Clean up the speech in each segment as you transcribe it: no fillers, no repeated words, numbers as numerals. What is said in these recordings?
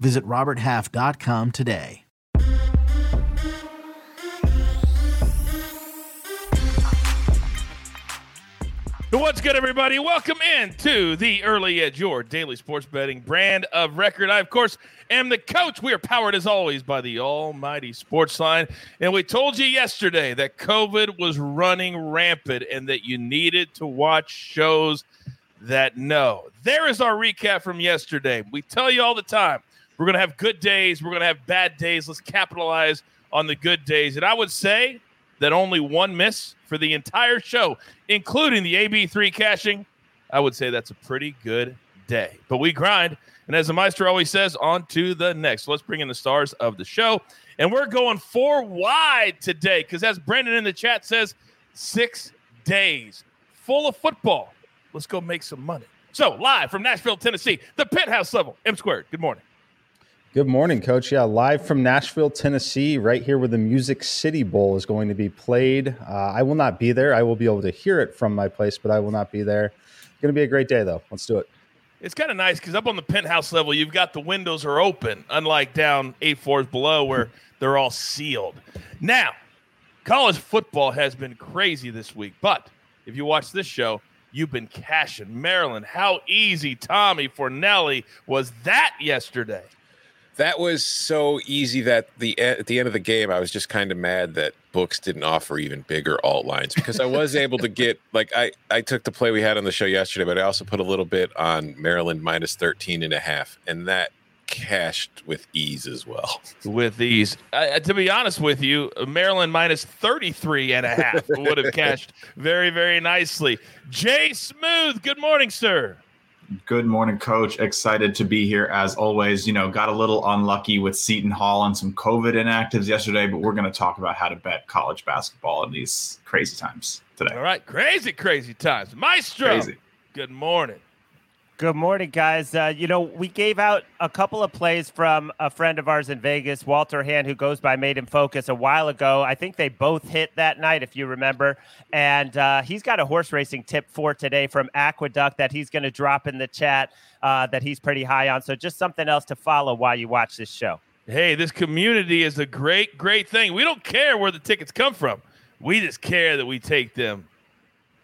Visit roberthalf.com today. What's good, everybody? Welcome in to The Early Edge, your daily sports betting brand of record. I, of course, am the coach. We are powered, as always, by the almighty Sports Line. And we told you yesterday that COVID was running rampant and that you needed to watch shows that know. There is our recap from yesterday. We tell you all the time, we're going to have good days. We're going to have bad days. Let's capitalize on the good days. And I would say that only one miss for the entire show, including the AB3 cashing, I would say that's a pretty good day. But we grind, and as the Maestro always says, on to the next. Let's bring in the stars of the show, and we're going 4 wide today because, as Brendan in the chat says, 6 days full of football. Let's go make some money. So, live from Nashville, Tennessee, the penthouse level, M squared. Good morning. Good morning, Coach. Yeah, live from Nashville, Tennessee, right here where the Music City Bowl is going to be played. I will not be there. I will be able to hear it from my place, but I will not be there. It's going to be a great day, though. Let's do it. It's kind of nice because up on the penthouse level, you've got the windows are open, unlike down 8 floors below where they're all sealed. Now, college football has been crazy this week, but if you watch this show, you've been cashing. Maryland, how easy Tommy Fornelli was that yesterday? That was so easy that at the end of the game, I was just kind of mad that books didn't offer even bigger alt lines because I was able to get, like, I took the play we had on the show yesterday, but I also put a little bit on Maryland minus 13.5, and that cashed with ease as well. With ease. To be honest with you, Maryland minus 33.5 would have cashed very, very nicely. Jay Smooth, good morning, sir. Good morning, Coach. Excited to be here as always. You know, got a little unlucky with Seton Hall and some COVID inactives yesterday, but we're going to talk about how to bet college basketball in these crazy times today. All right. Crazy, crazy times. Maestro. Crazy. Good morning. Good morning, guys. We gave out a couple of plays from a friend of ours in Vegas, Walter Hand, who goes by Made in Focus, a while ago. I think they both hit that night, if you remember. And he's got a horse racing tip for today from Aqueduct that he's going to drop in the chat that he's pretty high on. So just something else to follow while you watch this show. Hey, this community is a great, great thing. We don't care where the tickets come from. We just care that we take them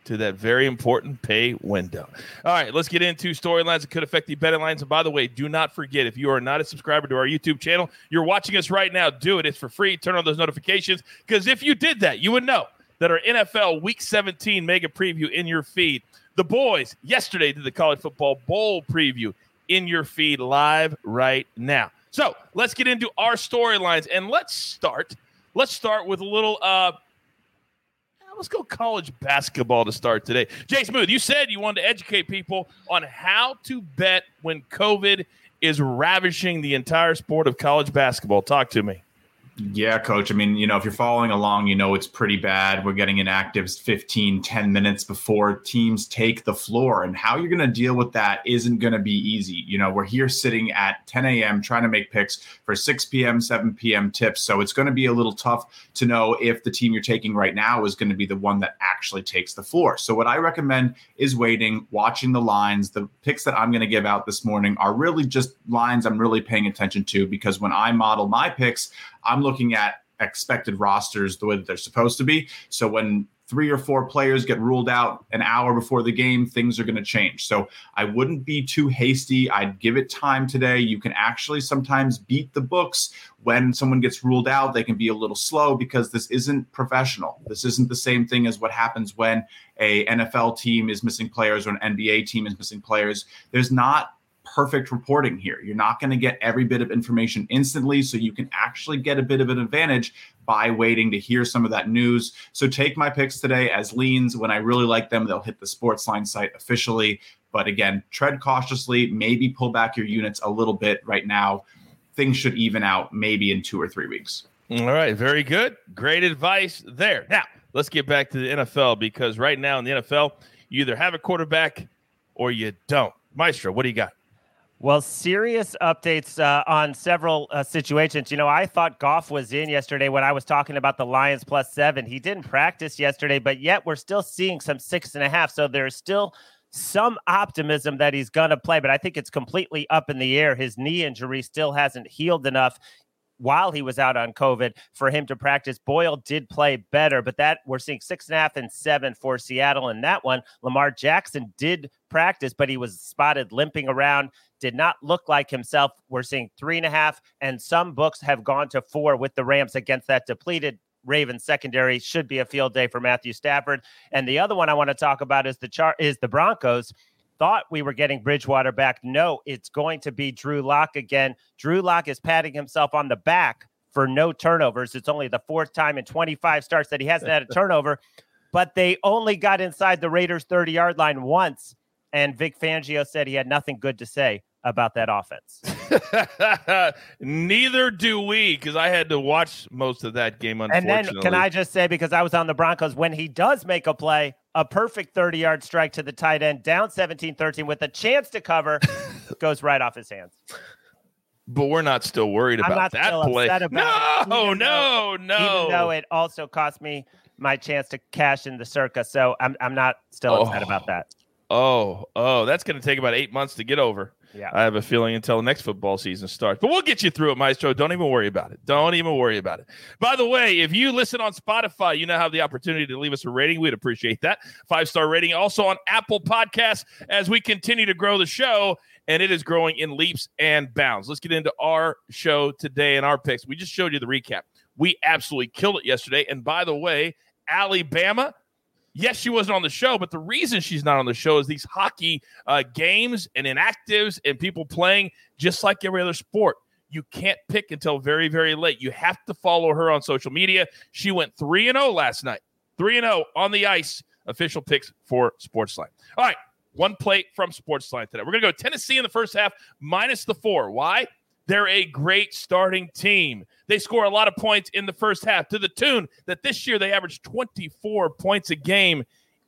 to that very important pay window. All right, let's get into storylines that could affect the betting lines. And by the way, do not forget, if you are not a subscriber to our YouTube channel, you're watching us right now, do it. It's for free. Turn on those notifications, because if you did that, you would know that our NFL Week 17 mega preview in your feed. The boys yesterday did the College Football Bowl preview in your feed live right now. So let's get into our storylines, and let's start with a little let's go college basketball to start today. Jay Smooth, you said you wanted to educate people on how to bet when COVID is ravishing the entire sport of college basketball. Talk to me. Yeah, Coach. I mean, you know, if you're following along, you know it's pretty bad. We're getting inactives 10 minutes before teams take the floor. And how you're going to deal with that isn't going to be easy. You know, we're here sitting at 10 a.m. trying to make picks for 6 p.m., 7 p.m. tips. So it's going to be a little tough to know if the team you're taking right now is going to be the one that actually takes the floor. So what I recommend is waiting, watching the lines. The picks that I'm going to give out this morning are really just lines I'm really paying attention to, because when I model my picks, I'm looking at expected rosters the way that they're supposed to be. So when 3 or 4 players get ruled out an hour before the game, things are going to change. So I wouldn't be too hasty. I'd give it time today. You can actually sometimes beat the books. When someone gets ruled out, they can be a little slow because this isn't professional. This isn't the same thing as what happens when a NFL team is missing players or an NBA team is missing players. There's not perfect reporting here. You're not going to get every bit of information instantly, so you can actually get a bit of an advantage by waiting to hear some of that news. So take my picks today as leans. When I really like them, they'll hit the SportsLine site officially. But again, tread cautiously, maybe pull back your units a little bit right now. things should even out maybe in 2 or 3 weeks. All right. Very good. Great advice there. Now, let's get back to the NFL, because right now in the NFL, you either have a quarterback or you don't. Maestro, what do you got? Well, serious updates on several situations. You know, I thought Goff was in yesterday when I was talking about the Lions +7. He didn't practice yesterday, but yet we're still seeing some 6.5. So there's still some optimism that he's going to play, but I think it's completely up in the air. His knee injury still hasn't healed enough while he was out on COVID for him to practice. Boyle did play better, but that we're seeing 6.5 and 7 for Seattle. And that one, Lamar Jackson did practice, but he was spotted limping around, did not look like himself. We're seeing 3.5, and some books have gone to 4 with the Rams against that depleted Ravens secondary. Should be a field day for Matthew Stafford. And the other one I want to talk about is the Broncos. Thought we were getting Bridgewater back. No, it's going to be Drew Lock again. Drew Lock is patting himself on the back for no turnovers. It's only the 4th time in 25 starts that he hasn't had a turnover, but they only got inside the Raiders' 30-yard line once, and Vic Fangio said he had nothing good to say about that offense. Neither do we, because I had to watch most of that game, unfortunately. And then, can I just say, because I was on the Broncos, when he does make a play, a perfect 30-yard strike to the tight end, down 17-13 with a chance to cover, goes right off his hands. But we're not still worried about that play. No. Even though it also cost me my chance to cash in the Circa, so I'm not still upset about that. Oh, that's going to take about 8 months to get over. Yeah, I have a feeling until the next football season starts. But we'll get you through it, Maestro. Don't even worry about it. By the way, if you listen on Spotify, you now have the opportunity to leave us a rating. We'd appreciate that. 5-star rating. Also on Apple Podcasts, as we continue to grow the show, and it is growing in leaps and bounds. Let's get into our show today and our picks. We just showed you the recap. We absolutely killed it yesterday. And by the way, Alabama, yes, she wasn't on the show, but the reason she's not on the show is these hockey games and inactives and people playing just like every other sport. You can't pick until very, very late. You have to follow her on social media. She went 3-0 last night, 3-0 on the ice. Official picks for SportsLine. All right, one play from SportsLine today. We're going to go Tennessee in the first half, minus the 4. Why? They're a great starting team. They score a lot of points in the first half, to the tune that this year they averaged 24 points a game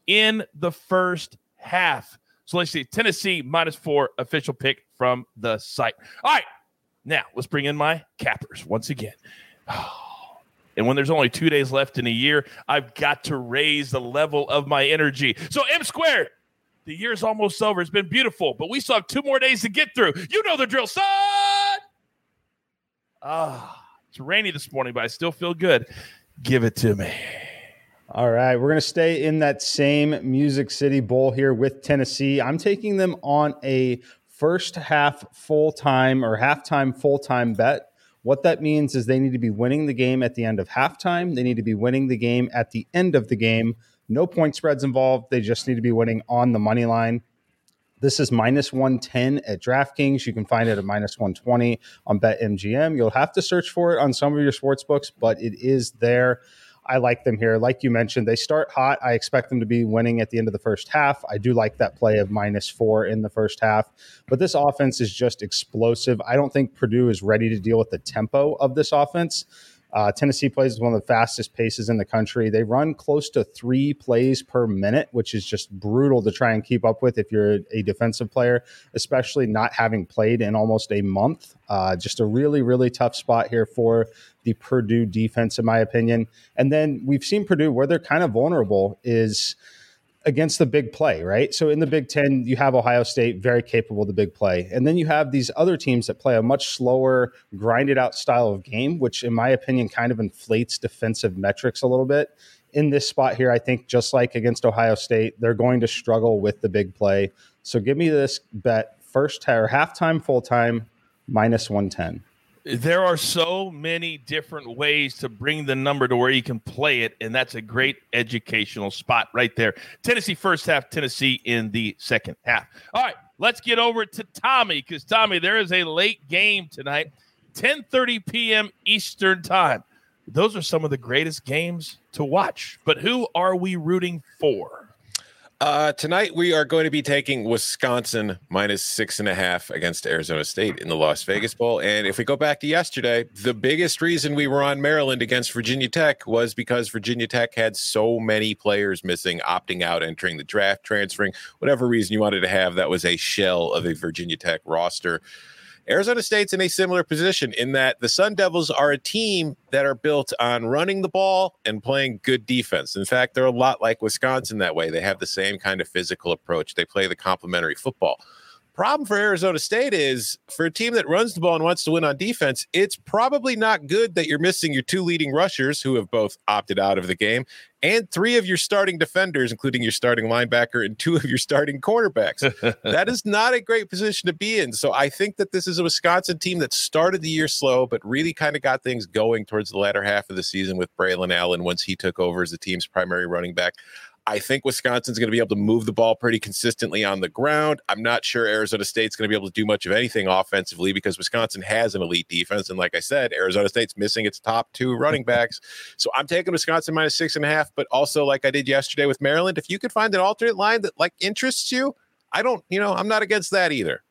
in the first half. So let's see. Tennessee -4, official pick from the site. All right. Now let's bring in my cappers once again. And when there's only 2 days left in a year, I've got to raise the level of my energy. So M squared. The year's almost over. It's been beautiful, but we still have 2 more days to get through. You know the drill, son. It's rainy this morning, but I still feel good. Give it to me. All right. We're going to stay in that same Music City Bowl here with Tennessee. I'm taking them on a first half full-time or halftime full-time bet. What that means is they need to be winning the game at the end of halftime. They need to be winning the game at the end of the game. No point spreads involved. They just need to be winning on the money line. This is -110 at DraftKings. You can find it at -120 on BetMGM. You'll have to search for it on some of your sports books, but it is there. I like them here. Like you mentioned, they start hot. I expect them to be winning at the end of the first half. I do like that play of -4 in the first half, but this offense is just explosive. I don't think Purdue is ready to deal with the tempo of this offense. Tennessee plays one of the fastest paces in the country. They run close to 3 plays per minute, which is just brutal to try and keep up with if you're a defensive player, especially not having played in almost a month. Just a really, really tough spot here for the Purdue defense, in my opinion. And then we've seen Purdue where they're kind of vulnerable is against the big play, right? So in the Big Ten, you have Ohio State, very capable of the big play. And then you have these other teams that play a much slower, grinded out style of game, which in my opinion kind of inflates defensive metrics a little bit. In this spot here, I think just like against Ohio State, they're going to struggle with the big play. So give me this bet first or halftime, full time, -110. There are so many different ways to bring the number to where you can play it, and that's a great educational spot right there. Tennessee first half, Tennessee in the second half. All right, let's get over to Tommy, because, Tommy, there is a late game tonight, 10:30 p.m. Eastern time. Those are some of the greatest games to watch, but who are we rooting for? Tonight, we are going to be taking Wisconsin minus 6.5 against Arizona State in the Las Vegas Bowl. And if we go back to yesterday, the biggest reason we were on Maryland against Virginia Tech was because Virginia Tech had so many players missing, opting out, entering the draft, transferring, whatever reason you wanted to have. That was a shell of a Virginia Tech roster. Arizona State's in a similar position in that the Sun Devils are a team that are built on running the ball and playing good defense. In fact, they're a lot like Wisconsin that way. They have the same kind of physical approach. They play the complementary football. Problem for Arizona State is for a team that runs the ball and wants to win on defense, it's probably not good that you're missing your two leading rushers who have both opted out of the game and three of your starting defenders, including your starting linebacker and two of your starting cornerbacks. That is not a great position to be in. So I think that this is a Wisconsin team that started the year slow, but really kind of got things going towards the latter half of the season with Braylon Allen once he took over as the team's primary running back. I think Wisconsin's going to be able to move the ball pretty consistently on the ground. I'm not sure Arizona State's going to be able to do much of anything offensively because Wisconsin has an elite defense. And like I said, Arizona State's missing its top two running backs. So I'm taking Wisconsin minus 6.5, but also like I did yesterday with Maryland, if you could find an alternate line that like interests you, I'm not against that either.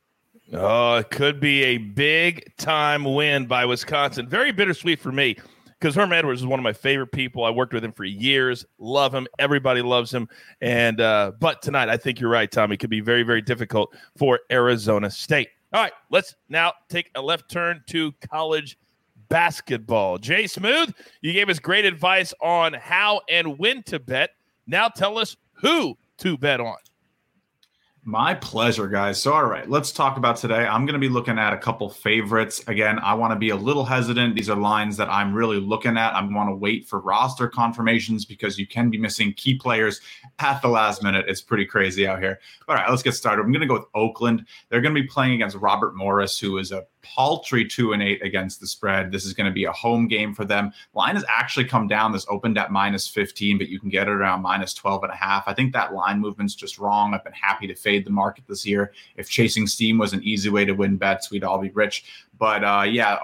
Oh, it could be a big time win by Wisconsin. Very bittersweet for me, because Herm Edwards is one of my favorite people. I worked with him for years. Love him. Everybody loves him. And but tonight, I think you're right, Tommy. It could be very, very difficult for Arizona State. All right, let's now take a left turn to college basketball. Jay Smooth, you gave us great advice on how and when to bet. Now tell us who to bet on. My pleasure, guys. So, all right, let's talk about today. I'm going to be looking at a couple favorites. Again, I want to be a little hesitant. These are lines that I'm really looking at. I want to wait for roster confirmations because you can be missing key players at the last minute. It's pretty crazy out here. All right, let's get started. I'm going to go with Oakland. They're going to be playing against Robert Morris, who is a paltry 2-8 against the spread. This is going to be a home game for them. Line has actually come down. This opened at minus 15, but you can get it around minus 12.5. I think that line movement's just wrong. I've been happy to fade the market this year. If chasing steam was an easy way to win bets, we'd all be rich. But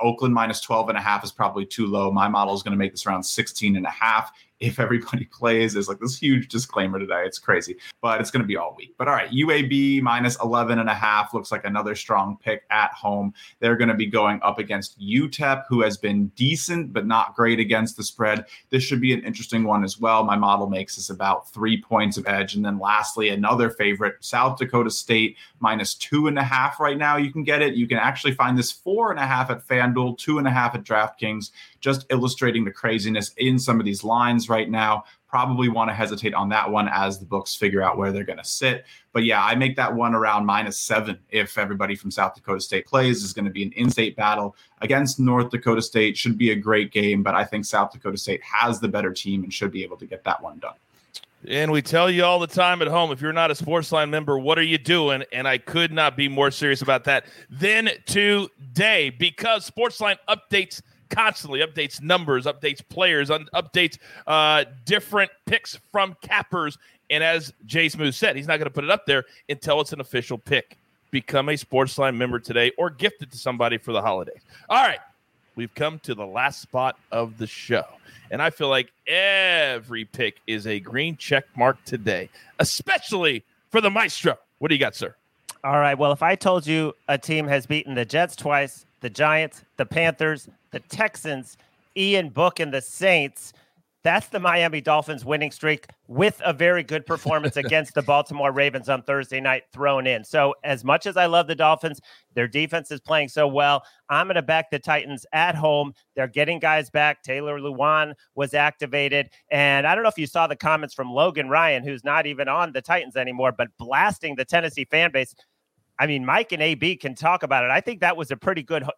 Oakland minus 12.5 is probably too low. My model is going to make this around 16.5. If everybody plays, there's like this huge disclaimer today. It's crazy, but it's going to be all week. But all right, UAB minus 11.5 looks like another strong pick at home. They're going to be going up against UTEP, who has been decent, but not great against the spread. This should be an interesting one as well. My model makes this about 3 points of edge. And then lastly, another favorite, South Dakota State minus 2.5 right now. You can get it. You can actually find this 4.5 at FanDuel, 2.5 at DraftKings, just illustrating the craziness in some of these lines right now. Probably want to hesitate on that one as the books figure out where they're going to sit. But yeah, I make that one around minus 7 if everybody from South Dakota State plays. It's going to be an in-state battle against North Dakota State. Should be a great game, but I think South Dakota State has the better team and should be able to get that one done. And we tell you all the time at home, if you're not a SportsLine member, what are you doing? And I could not be more serious about that than today, because SportsLine updates constantly, updates numbers, updates players, updates different picks from cappers. And as Jay Smooth said, he's not going to put it up there until it's an official pick. Become a SportsLine member today or gift it to somebody for the holidays. All right, we've come to the last spot of the show. And I feel like every pick is a green check mark today, especially for the Maestro. What do you got, sir? All right, well, if I told you a team has beaten the Jets twice, the Giants, the Panthers, the Texans, Ian Book, and the Saints. That's the Miami Dolphins winning streak with a very good performance against the Baltimore Ravens on Thursday night thrown in. So as much as I love the Dolphins, their defense is playing so well. I'm going to back the Titans at home. They're getting guys back. Taylor Lewan was activated. And I don't know if you saw the comments from Logan Ryan, who's not even on the Titans anymore, but blasting the Tennessee fan base. I mean, Mike and AB can talk about it. I think that was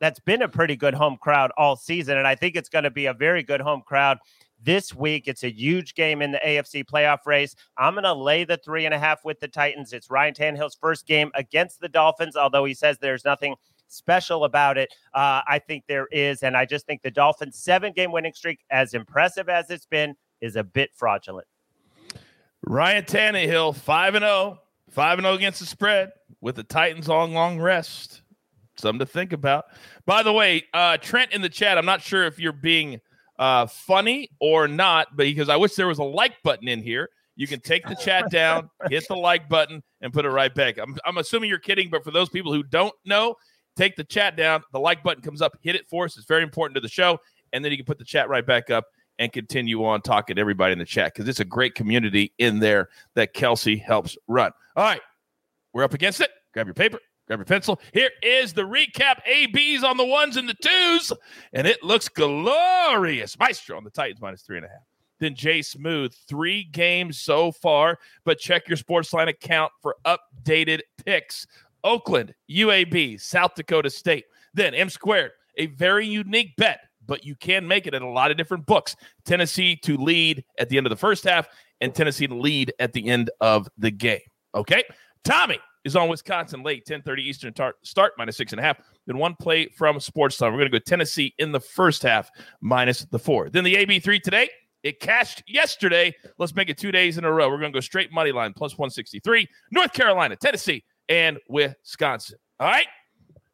that's been a pretty good home crowd all season. And I think it's going to be a very good home crowd this week. It's a huge game in the AFC playoff race. I'm going to lay the 3.5 with the Titans. It's Ryan Tannehill's first game against the Dolphins, although he says there's nothing special about it. I think there is. And I just think the Dolphins' 7-game winning streak, as impressive as it's been, is a bit fraudulent. Ryan Tannehill, 5-0 against the spread with the Titans on long rest. Something to think about. By the way, Trent in the chat, I'm not sure if you're being funny or not, but because I wish there was a like button in here. You can take the chat down, hit the like button, and put it right back. I'm assuming you're kidding, but for those people who don't know, take the chat down. The like button comes up. Hit it for us. It's very important to the show. And then you can put the chat right back up and continue on talking to everybody in the chat because it's a great community in there that Kelsey helps run. All right, we're up against it. Grab your paper. Grab your pencil. Here is the recap. ABs on the ones and the twos, and it looks glorious. Maestro on the Titans -3.5. Then Jay Smooth, 3 games so far, but check your SportsLine account for updated picks. Oakland, UAB, South Dakota State. Then M squared, a very unique bet, but you can make it at a lot of different books. Tennessee to lead at the end of the first half and Tennessee to lead at the end of the game. Okay, Tommy is on Wisconsin late, 10:30 Eastern start, -6.5. Then one play from SportsLine. We're going to go Tennessee in the first half, -4. Then the AB3 today, it cashed yesterday. Let's make it 2 days in a row. We're going to go straight money line, +163. North Carolina, Tennessee, and Wisconsin. All right?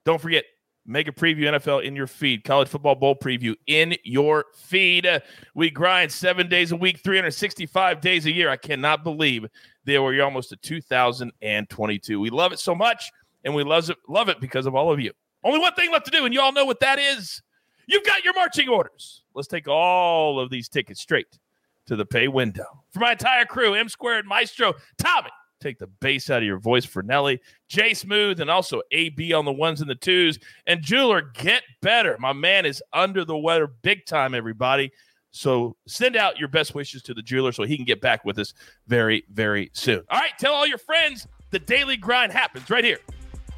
Don't forget, Mega Preview NFL in your feed. College Football Bowl Preview in your feed. We grind 7 days a week, 365 days a year. I cannot believe they were almost to 2022. We love it so much, and we love it because of all of you. Only one thing left to do, and you all know what that is. You've got your marching orders. Let's take all of these tickets straight to the pay window. For my entire crew, M squared, Maestro, Tommy, take the bass out of your voice for Nelly, Jay Smooth, and also AB on the ones and the twos. And Jeweler, get better. My man is under the weather big time, everybody. So send out your best wishes to the Jeweler so he can get back with us very, very soon. All right, tell all your friends the daily grind happens right here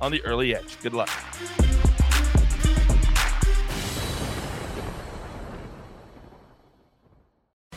on The Early Edge. Good luck.